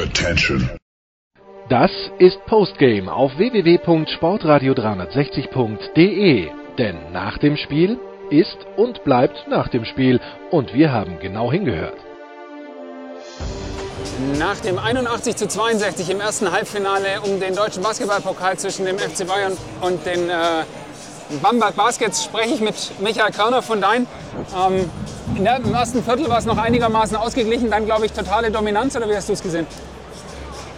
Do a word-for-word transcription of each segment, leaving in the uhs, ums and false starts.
Attention. Das ist Postgame auf w w w punkt sportradio drei sechzig punkt de, denn nach dem Spiel ist und bleibt nach dem Spiel und wir haben genau hingehört. Nach dem einundachtzig zu zweiundsechzig im ersten Halbfinale um den deutschen Basketballpokal zwischen dem F C Bayern und den äh, Bamberg-Baskets spreche ich mit Michael Körner von Dyn. Ähm, in der, Im ersten Viertel war es noch einigermaßen ausgeglichen, dann glaube ich totale Dominanz, oder wie hast du es gesehen?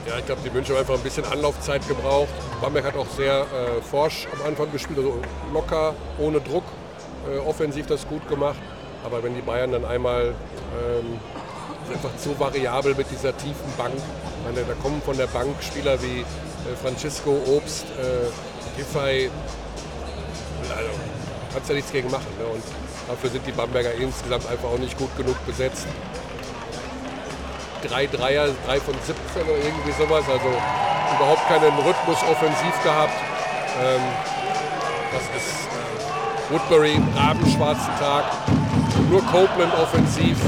Ja, ich glaube, die München haben einfach ein bisschen Anlaufzeit gebraucht. Bamberg hat auch sehr äh, forsch am Anfang gespielt, also locker, ohne Druck, äh, offensiv das gut gemacht. Aber wenn die Bayern dann einmal, ähm, ist einfach zu variabel mit dieser tiefen Bank. Ich meine, da kommen von der Bank Spieler wie äh, Francisco Obst, äh, Giffey, also kannst ja nichts gegen machen. Ne? Und dafür sind die Bamberger insgesamt einfach auch nicht gut genug besetzt. Drei Dreier, drei von siebzehn oder irgendwie sowas. Also überhaupt keinen Rhythmus offensiv gehabt. Ähm, das ist äh, Woodbury, rabenschwarzen Tag. Nur Copeland offensiv.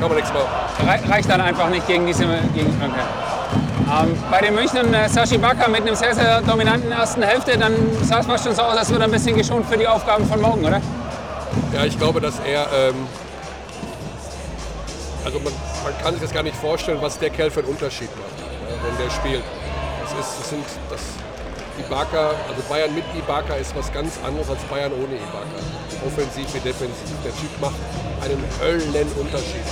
Kann man nichts machen. Reicht dann einfach nicht gegen diese... Gegen, okay. ähm, bei den Münchnern äh, Saschi Ibaka mit einem sehr, sehr dominanten ersten Hälfte, dann sah es fast schon so aus, als würde er ein bisschen geschont für die Aufgaben von morgen, oder? Ja, ich glaube, dass er... Ähm, Also man, man kann sich das gar nicht vorstellen, was der Kerl für einen Unterschied macht, ja, wenn der spielt. Das ist, das sind, das, Ibaka, also Bayern mit Ibaka ist was ganz anderes als Bayern ohne Ibaka. Offensiv wie defensiv. Der Typ macht einen Höllenunterschied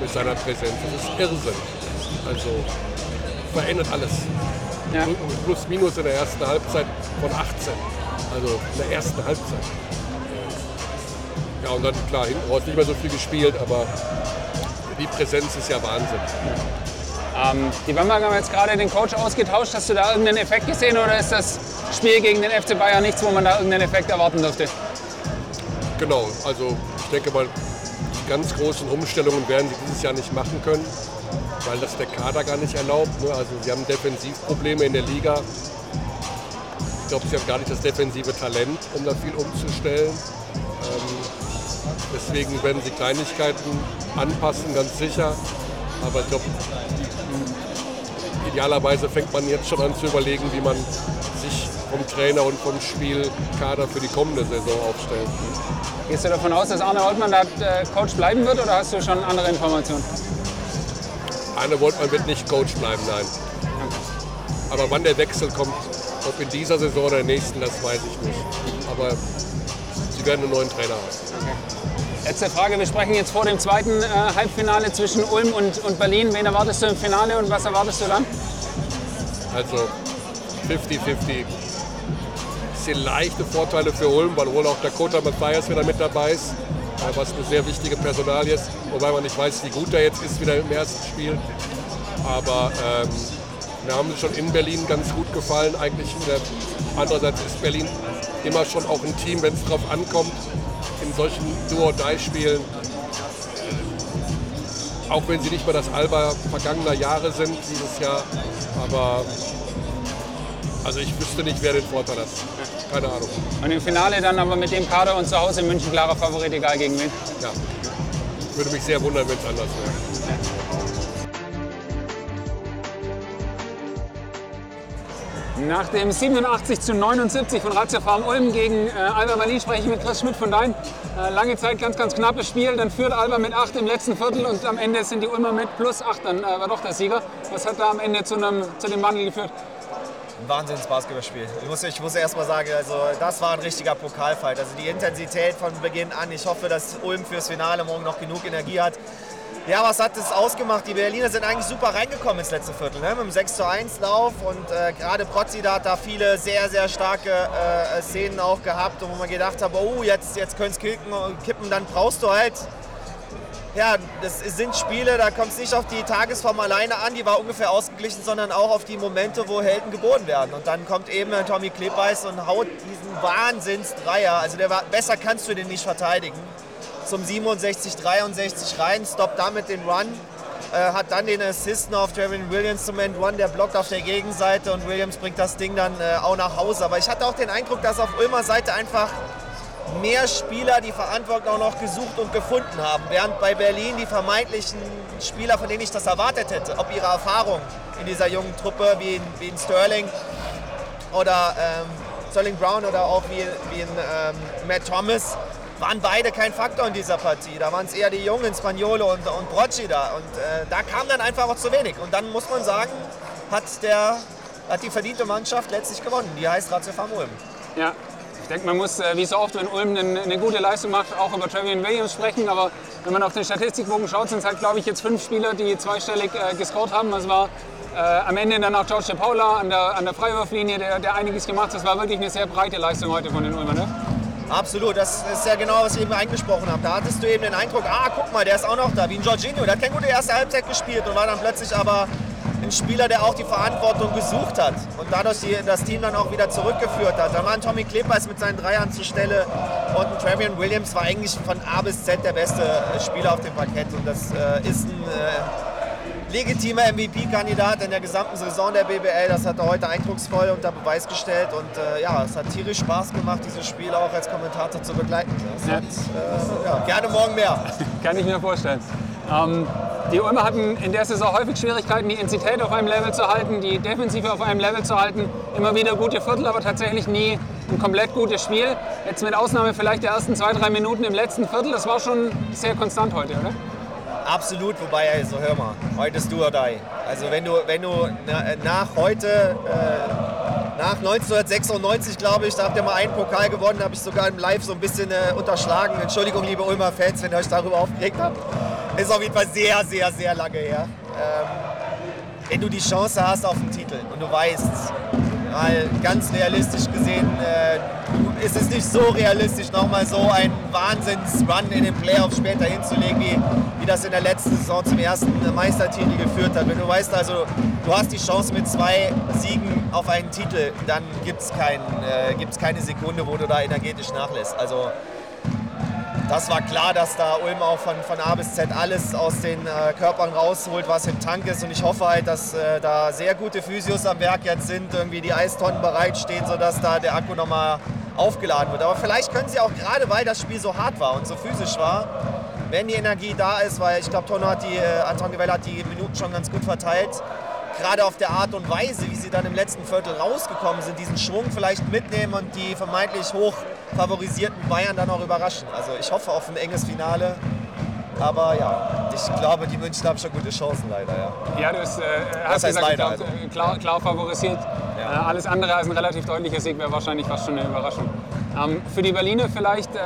mit seiner Präsenz. Das ist Irrsinn. Also verändert alles. Ja. Plus minus in der ersten Halbzeit von achtzehn. Also in der ersten Halbzeit. Ja, und dann klar, hinten raus nicht mehr so viel gespielt, aber die Präsenz ist ja Wahnsinn. Ähm, die Bamberger haben jetzt gerade den Coach ausgetauscht. Hast du da irgendeinen Effekt gesehen oder ist das Spiel gegen den F C Bayern nichts, wo man da irgendeinen Effekt erwarten dürfte? Genau, also ich denke mal, die ganz großen Umstellungen werden sie dieses Jahr nicht machen können, weil das der Kader gar nicht erlaubt. Also sie haben Defensivprobleme in der Liga. Ich glaube, sie haben gar nicht das defensive Talent, um da viel umzustellen. Ähm, Deswegen werden sie Kleinigkeiten anpassen, ganz sicher. Aber ich glaube, idealerweise fängt man jetzt schon an zu überlegen, wie man sich vom Trainer und vom Spielkader für die kommende Saison aufstellt. Gehst du davon aus, dass Arne Woltmann da Coach bleiben wird oder hast du schon andere Informationen? Arne Woltmann wird nicht Coach bleiben, nein. Aber wann der Wechsel kommt, ob in dieser Saison oder in der nächsten, das weiß ich nicht. Aber sie werden einen neuen Trainer haben. Okay. Letzte Frage, wir sprechen jetzt vor dem zweiten äh, Halbfinale zwischen Ulm und, und Berlin. Wen erwartest du im Finale und was erwartest du dann? Also fifty fifty. Bisschen leichte Vorteile für Ulm, weil wohl auch Dakota McFlyers wieder mit dabei ist, äh, was eine sehr wichtige Personalie ist. Wobei man nicht weiß, wie gut er jetzt ist wieder im ersten Spiel. Aber ähm, wir haben schon in Berlin ganz gut gefallen. Eigentlich äh, andererseits ist Berlin immer schon auch ein Team, wenn es drauf ankommt. In solchen Duo-Dei-Spielen, auch wenn sie nicht mehr das Alba vergangener Jahre sind dieses Jahr, aber also ich wüsste nicht, wer den Vorteil hat. Keine Ahnung. Und im Finale dann aber mit dem Kader und zu Hause in München klarer Favorit, egal gegen wen? Ja, würde mich sehr wundern, wenn es anders wäre. Ja. Nach dem siebenundachtzig zu neunundsiebzig von ratiopharm Ulm gegen äh, Alba Berlin spreche ich mit Chris Schmidt von Dyn. Äh, lange Zeit ganz, ganz knappes Spiel. Dann führt Alba mit acht im letzten Viertel und am Ende sind die Ulmer mit plus acht. Dann äh, war doch der Sieger. Was hat da am Ende zu einem zu dem Wandel geführt? Ein Wahnsinns-Basketballspiel. Ich muss, ich muss erst mal sagen, also das war ein richtiger Pokalfight. Also die Intensität von Beginn an. Ich hoffe, dass Ulm fürs Finale morgen noch genug Energie hat. Ja, was hat es ausgemacht? Die Berliner sind eigentlich super reingekommen ins letzte Viertel, ne? Mit dem sechs zu eins Lauf und äh, gerade Brocci da hat da viele sehr, sehr starke äh, Szenen auch gehabt, wo man gedacht hat, oh, jetzt, jetzt könnte es kippen, dann brauchst du halt, ja, das sind Spiele, da kommt es nicht auf die Tagesform alleine an, die war ungefähr ausgeglichen, sondern auch auf die Momente, wo Helden geboren werden. Und dann kommt eben Tommy Klepeisz und haut diesen Wahnsinns-Dreier, also der war, besser kannst du den nicht verteidigen. Zum siebenundsechzig zu dreiundsechzig rein, stoppt damit den Run, äh, hat dann den Assisten auf Trevion Williams zum End-One, der blockt auf der Gegenseite und Williams bringt das Ding dann äh, auch nach Hause. Aber ich hatte auch den Eindruck, dass auf Ulmer Seite einfach mehr Spieler die Verantwortung auch noch gesucht und gefunden haben. Während bei Berlin die vermeintlichen Spieler, von denen ich das erwartet hätte, ob ihre Erfahrung in dieser jungen Truppe, wie in, wie in Sterling oder ähm, Sterling Brown oder auch wie, wie in ähm, Matt Thomas, waren beide kein Faktor in dieser Partie. Da waren es eher die Jungen, Spaniolo und, und Brocci da. Und äh, da kam dann einfach auch zu wenig. Und dann muss man sagen, hat, der, hat die verdiente Mannschaft letztlich gewonnen. Die heißt ratiopharm Ulm. Ja, ich denke, man muss, wie so oft, wenn Ulm eine, eine gute Leistung macht, auch über Trevion Williams sprechen. Aber wenn man auf den Statistikbogen schaut, sind es halt, glaube ich, jetzt fünf Spieler, die zweistellig äh, gescored haben. Das war äh, am Ende dann auch George De Paula an der, an der Freiwurflinie, der, der einiges gemacht hat. Das war wirklich eine sehr breite Leistung heute von den Ulmern, ne? Absolut, das ist ja genau, was ich eben angesprochen habe. Da hattest du eben den Eindruck, ah, guck mal, der ist auch noch da, wie ein Jorginho. Der hat keine gute erste Halbzeit gespielt und war dann plötzlich aber ein Spieler, der auch die Verantwortung gesucht hat und dadurch die, das Team dann auch wieder zurückgeführt hat. Dann war ein Tommy Klepeisz mit seinen Dreiern zur Stelle und ein Trevion Williams war eigentlich von A bis Z der beste Spieler auf dem Parkett. Und das äh, ist ein äh, legitimer M V P-Kandidat in der gesamten Saison der B B L. Das hat er heute eindrucksvoll unter Beweis gestellt und äh, ja, es hat tierisch Spaß gemacht, dieses Spiel auch als Kommentator zu begleiten. Das ja. Hat, äh, ja, gerne morgen mehr. Kann ich mir vorstellen. Ähm Die Ulmer hatten in der Saison häufig Schwierigkeiten, die Intensität auf einem Level zu halten, die Defensive auf einem Level zu halten. Immer wieder gute Viertel, aber tatsächlich nie ein komplett gutes Spiel. Jetzt mit Ausnahme vielleicht der ersten zwei, drei Minuten im letzten Viertel. Das war schon sehr konstant heute, oder? Absolut, wobei, also hör mal, heute ist do or die. Also wenn du, wenn du nach heute, äh, nach neunzehnhundertsechsundneunzig, glaube ich, da habt ihr mal einen Pokal gewonnen, habe ich sogar im Live so ein bisschen äh, unterschlagen. Entschuldigung, liebe Ulmer Fans, wenn ihr euch darüber aufgeregt habt. Ist auf jeden Fall sehr, sehr, sehr lange her. Ähm, wenn du die Chance hast auf den Titel und du weißt, mal ganz realistisch gesehen, äh, ist es nicht so realistisch, nochmal so einen Wahnsinns-Run in den Playoffs später hinzulegen, wie, wie das in der letzten Saison zum ersten Meistertitel geführt hat. Wenn du weißt, also du hast die Chance mit zwei Siegen auf einen Titel, dann gibt es kein, äh, gibt's keine Sekunde, wo du da energetisch nachlässt. Also, das war klar, dass da Ulm auch von, von A bis Z alles aus den äh, Körpern rausholt, was im Tank ist. Und ich hoffe halt, dass äh, da sehr gute Physios am Werk jetzt sind, irgendwie die Eistonnen bereitstehen, sodass da der Akku nochmal aufgeladen wird. Aber vielleicht können sie auch, gerade weil das Spiel so hart war und so physisch war, wenn die Energie da ist, weil ich glaube, Tono hat die, äh, Anton Gavelle hat die Minuten schon ganz gut verteilt, gerade auf der Art und Weise, wie sie dann im letzten Viertel rausgekommen sind, diesen Schwung vielleicht mitnehmen und die vermeintlich hoch favorisierten Bayern dann auch überraschen. Also ich hoffe auf ein enges Finale, aber ja, ich glaube, die Münchner haben schon gute Chancen leider. Ja, ja du hast, äh, hast gesagt, leider, klar, klar, klar favorisiert. Ja. Äh, alles andere als ein relativ deutlicher Sieg wäre wahrscheinlich fast schon eine Überraschung. Ähm, für die Berliner vielleicht äh,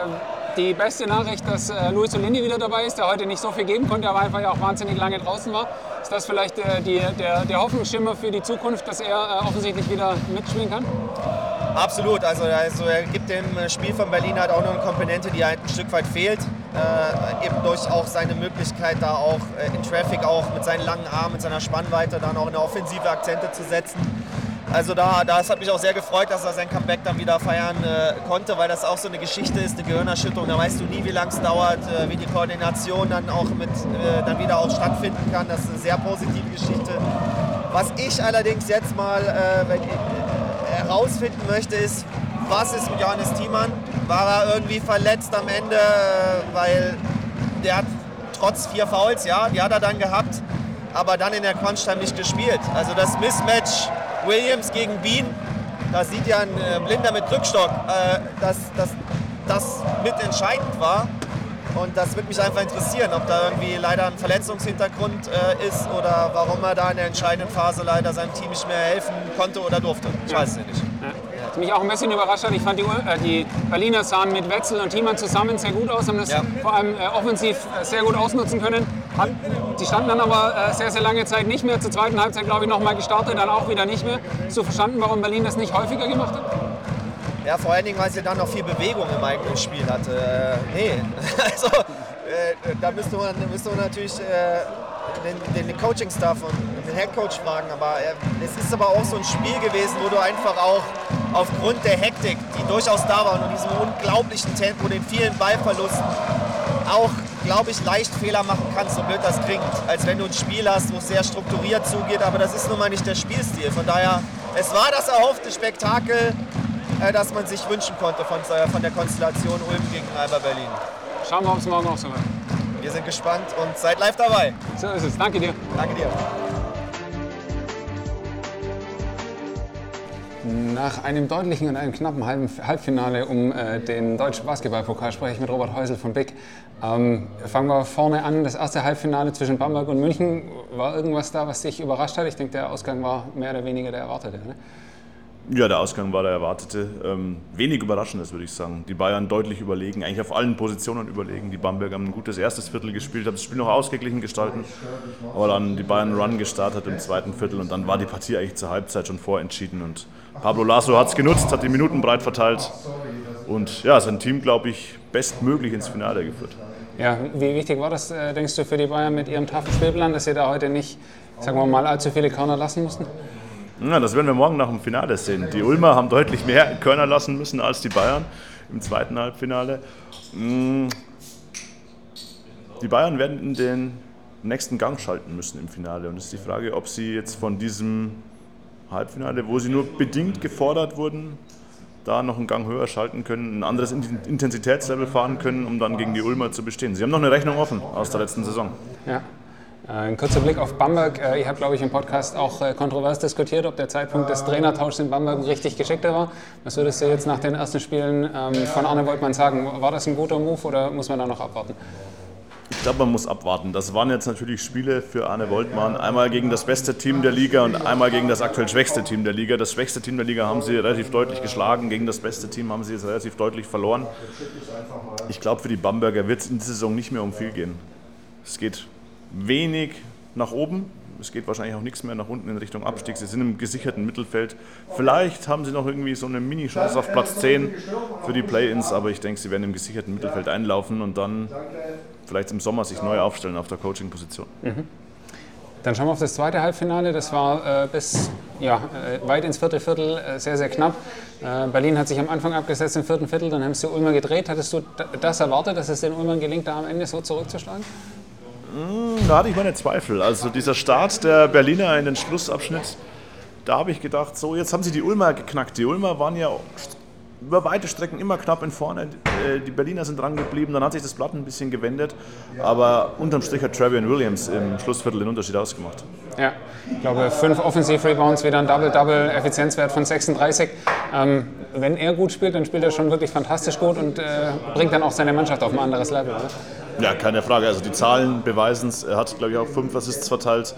die beste Nachricht, dass äh, Luis Olindy wieder dabei ist, der heute nicht so viel geben konnte, aber einfach ja auch wahnsinnig lange draußen war. Ist das vielleicht äh, die, der, der Hoffnungsschimmer für die Zukunft, dass er äh, offensichtlich wieder mitspielen kann? Absolut, also, also er gibt dem Spiel von Berlin halt auch noch eine Komponente, die halt ein Stück weit fehlt. Äh, eben durch auch seine Möglichkeit, da auch äh, in Traffic auch mit seinen langen Armen, mit seiner Spannweite dann auch in der Offensive Akzente zu setzen. Also da, das hat mich auch sehr gefreut, dass er sein Comeback dann wieder feiern äh, konnte, weil das auch so eine Geschichte ist, eine Gehirnerschütterung. Da weißt du nie, wie lange es dauert, äh, wie die Koordination dann auch mit, äh, dann wieder auch stattfinden kann. Das ist eine sehr positive Geschichte. Was ich allerdings jetzt mal, äh, wenn ich, herausfinden möchte, ist, was ist mit Johannes Thiemann? War er irgendwie verletzt am Ende, weil der hat trotz vier Fouls, ja, die hat er dann gehabt, aber dann in der Crunch-Time nicht gespielt. Also das Mismatch Williams gegen Bean, da sieht ja ein Blinder mit Rückstock, äh, dass das mitentscheidend war. Und das würde mich einfach interessieren, ob da irgendwie leider ein Verletzungshintergrund äh, ist oder warum er da in der entscheidenden Phase leider seinem Team nicht mehr helfen konnte oder durfte. Ich weiß es ja nicht. Ja. Ja. Was mich auch ein bisschen überrascht hat, ich fand die, äh, die Berliner sahen mit Wetzel und Thiemann zusammen sehr gut aus, haben das ja. vor allem äh, offensiv äh, sehr gut ausnutzen können. Hat, die standen dann aber äh, sehr, sehr lange Zeit nicht mehr, zur zweiten Halbzeit glaube ich nochmal gestartet, dann auch wieder nicht mehr. Hast du verstanden, warum Berlin das nicht häufiger gemacht hat? Ja, vor allen Dingen, weil sie dann noch viel Bewegung im eigenen Spiel hatte. Äh, nee, also äh, da müsste man, müsste man natürlich äh, den, den Coaching-Staff und den Headcoach fragen. Aber äh, es ist aber auch so ein Spiel gewesen, wo du einfach auch aufgrund der Hektik, die durchaus da war und diesem unglaublichen Tempo, den vielen Ballverlusten, auch, glaube ich, leicht Fehler machen kannst, so blöd das klingt. Als wenn du ein Spiel hast, wo es sehr strukturiert zugeht, aber das ist nun mal nicht der Spielstil. Von daher, es war das erhoffte Spektakel. äh, das man sich wünschen konnte von, äh, von der Konstellation Ulm gegen Alba Berlin. Schauen wir, ob es morgen auch so wird. Wir sind gespannt und seid live dabei. So ist es. Danke dir. Danke dir. Nach einem deutlichen und einem knappen Halbfinale um äh, den deutschen Basketballpokal spreche ich mit Robert Heusel von B I G. Ähm, fangen wir vorne an. Das erste Halbfinale zwischen Bamberg und München. War irgendwas da, was dich überrascht hat? Ich denke, der Ausgang war mehr oder weniger der erwartete. Ne? Ja, der Ausgang war der erwartete. Ähm, wenig Überraschendes, würde ich sagen. Die Bayern deutlich überlegen, eigentlich auf allen Positionen überlegen. Die Bamberger haben ein gutes erstes Viertel gespielt, haben das Spiel noch ausgeglichen gestalten, aber dann die Bayern Run gestartet im zweiten Viertel und dann war die Partie eigentlich zur Halbzeit schon vorentschieden. Und Pablo Laso hat es genutzt, hat die Minuten breit verteilt und ja, sein Team, glaube ich, bestmöglich ins Finale geführt. Ja, wie wichtig war das, denkst du, für die Bayern mit ihrem taffen Spielplan, dass sie da heute nicht, sagen wir mal, allzu viele Körner lassen mussten? Ja, das werden wir morgen nach dem Finale sehen. Die Ulmer haben deutlich mehr Körner lassen müssen als die Bayern im zweiten Halbfinale. Die Bayern werden in den nächsten Gang schalten müssen im Finale. Und es ist die Frage, ob sie jetzt von diesem Halbfinale, wo sie nur bedingt gefordert wurden, da noch einen Gang höher schalten können, ein anderes Intensitätslevel fahren können, um dann gegen die Ulmer zu bestehen. Sie haben noch eine Rechnung offen aus der letzten Saison. Ja. Ein kurzer Blick auf Bamberg. Ihr habt, glaube ich, im Podcast auch kontrovers diskutiert, ob der Zeitpunkt des Trainertauschs in Bamberg richtig geschickter war. Was würdest du jetzt nach den ersten Spielen von Arne Woltmann sagen? War das ein guter Move oder muss man da noch abwarten? Ich glaube, man muss abwarten. Das waren jetzt natürlich Spiele für Arne Woltmann. Einmal gegen das beste Team der Liga und einmal gegen das aktuell schwächste Team der Liga. Das schwächste Team der Liga haben sie relativ deutlich geschlagen. Gegen das beste Team haben sie jetzt relativ deutlich verloren. Ich glaube, für die Bamberger wird es in dieser Saison nicht mehr um viel gehen. Es geht wenig nach oben. Es geht wahrscheinlich auch nichts mehr nach unten in Richtung Abstieg. Sie sind im gesicherten Mittelfeld. Vielleicht haben sie noch irgendwie so eine Mini-Chance auf Platz zehn für die Play-Ins, aber ich denke, sie werden im gesicherten Mittelfeld einlaufen und dann vielleicht im Sommer sich neu aufstellen auf der Coaching-Position. Mhm. Dann schauen wir auf das zweite Halbfinale. Das war äh, bis ja, äh, weit ins vierte Viertel äh, sehr, sehr knapp. Äh, Berlin hat sich am Anfang abgesetzt im vierten Viertel, dann haben sie die Ulmer gedreht. Hattest du das erwartet, dass es den Ulmern gelingt, da am Ende so zurückzuschlagen? Da hatte ich meine Zweifel. Also dieser Start der Berliner in den Schlussabschnitt, da habe ich gedacht, so jetzt haben sie die Ulmer geknackt. Die Ulmer waren ja über weite Strecken immer knapp in vorne. Die Berliner sind dran geblieben, dann hat sich das Blatt ein bisschen gewendet. Aber unterm Strich hat Trevion Williams im Schlussviertel den Unterschied ausgemacht. Ja, ich glaube fünf Offensiv-Rebounds, wieder ein Double-Double, Effizienzwert von sechsunddreißig. Ähm, wenn er gut spielt, dann spielt er schon wirklich fantastisch gut und äh, bringt dann auch seine Mannschaft auf ein anderes Level. Oder? Ja, keine Frage. Also die Zahlen beweisen es. Er hat, glaube ich, auch fünf Assists verteilt,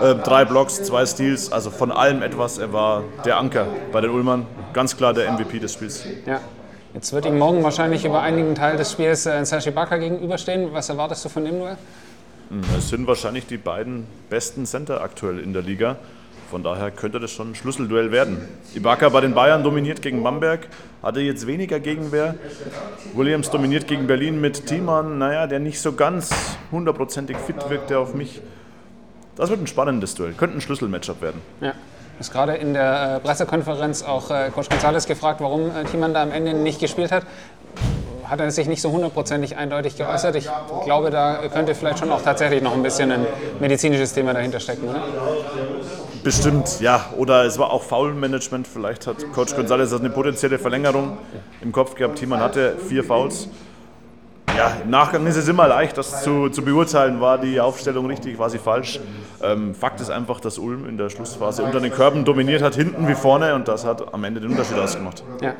äh, drei Blocks, zwei Steals. Also von allem etwas. Er war der Anker bei den Ulmern. Ganz klar der M V P des Spiels. Ja. Jetzt wird ihm morgen wahrscheinlich über einigen Teil des Spiels äh, Serge Ibaka gegenüberstehen. Was erwartest du von dem Duell? Es sind wahrscheinlich die beiden besten Center aktuell in der Liga. Von daher könnte das schon ein Schlüsselduell werden. Ibaka bei den Bayern dominiert gegen Bamberg, hatte jetzt weniger Gegenwehr. Williams dominiert gegen Berlin mit Thiemann, naja, der nicht so ganz hundertprozentig fit wirkt, der auf mich. Das wird ein spannendes Duell, könnte ein Schlüssel-Matchup werden. Ja. Du hast gerade in der Pressekonferenz auch Coach Gonzalez gefragt, warum Thiemann da am Ende nicht gespielt hat. Hat er sich nicht so hundertprozentig eindeutig geäußert. Ich glaube, da könnte vielleicht schon auch tatsächlich noch ein bisschen ein medizinisches Thema dahinter stecken. Ne? Bestimmt, ja. Oder es war auch Foul-Management. Vielleicht hat Coach Gonzalez eine potenzielle Verlängerung im Kopf gehabt. Thiemann hatte vier Fouls. Ja, im Nachgang ist es immer leicht, das zu, zu beurteilen. War die Aufstellung richtig, war sie falsch? Ähm, Fakt ist einfach, dass Ulm in der Schlussphase unter den Körben dominiert hat, hinten wie vorne. Und das hat am Ende den Unterschied ausgemacht. Ja.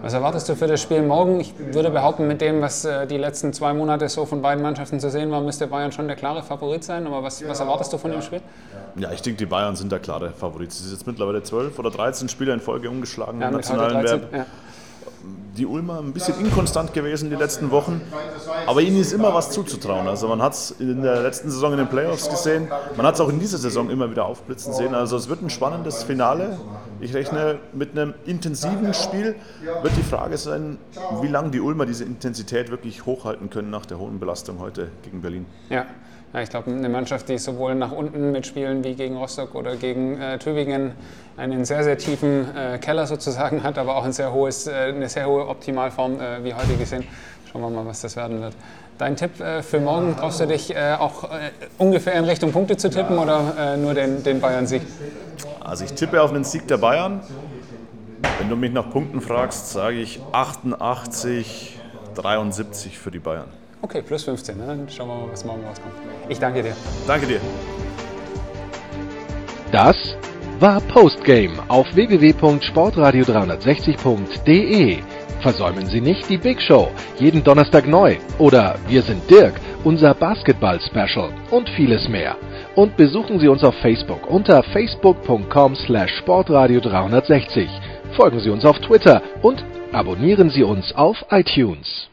Was erwartest du für das Spiel morgen? Ich würde behaupten, mit dem, was die letzten zwei Monate so von beiden Mannschaften zu sehen war, müsste Bayern schon der klare Favorit sein. Aber was, was erwartest du von dem Spiel? Ja, ich denke, die Bayern sind der klare Favorit. Sie sind jetzt mittlerweile zwölf oder dreizehn Spieler in Folge umgeschlagen ja, im nationalen Werb. Ja. Die Ulmer ein bisschen inkonstant gewesen die letzten Wochen, aber ihnen ist immer was zuzutrauen. Also man hat es in der letzten Saison in den Playoffs gesehen, man hat es auch in dieser Saison immer wieder aufblitzen sehen. Also es wird ein spannendes Finale. Ich rechne mit einem intensiven Spiel. Wird die Frage sein, wie lange die Ulmer diese Intensität wirklich hochhalten können nach der hohen Belastung heute gegen Berlin. Ja, ja ich glaube, eine Mannschaft, die sowohl nach unten mitspielen wie gegen Rostock oder gegen äh, Tübingen einen sehr, sehr tiefen äh, Keller sozusagen hat, aber auch ein sehr hohes, äh, eine sehr hohe Optimalform äh, wie heute gesehen. Schauen wir mal, was das werden wird. Dein Tipp äh, für morgen, traust du dich äh, auch äh, ungefähr in Richtung Punkte zu tippen oder äh, nur den, den Bayern-Sieg? Also ich tippe auf den Sieg der Bayern, Wenn du mich nach Punkten fragst, sage ich achtundachtzig zu dreiundsiebzig für die Bayern. Okay, plus fünfzehn. Ne? Dann schauen wir mal, was morgen rauskommt. Ich danke dir. Danke dir. Das war Postgame auf w w w punkt sportradio drei sechzig punkt d e. Versäumen Sie nicht die Big Show, jeden Donnerstag neu, oder Wir sind Dirk, unser Basketball-Special und vieles mehr. Und besuchen Sie uns auf Facebook unter facebook punkt com slash sportradio drei sechzig. Folgen Sie uns auf Twitter und abonnieren Sie uns auf iTunes.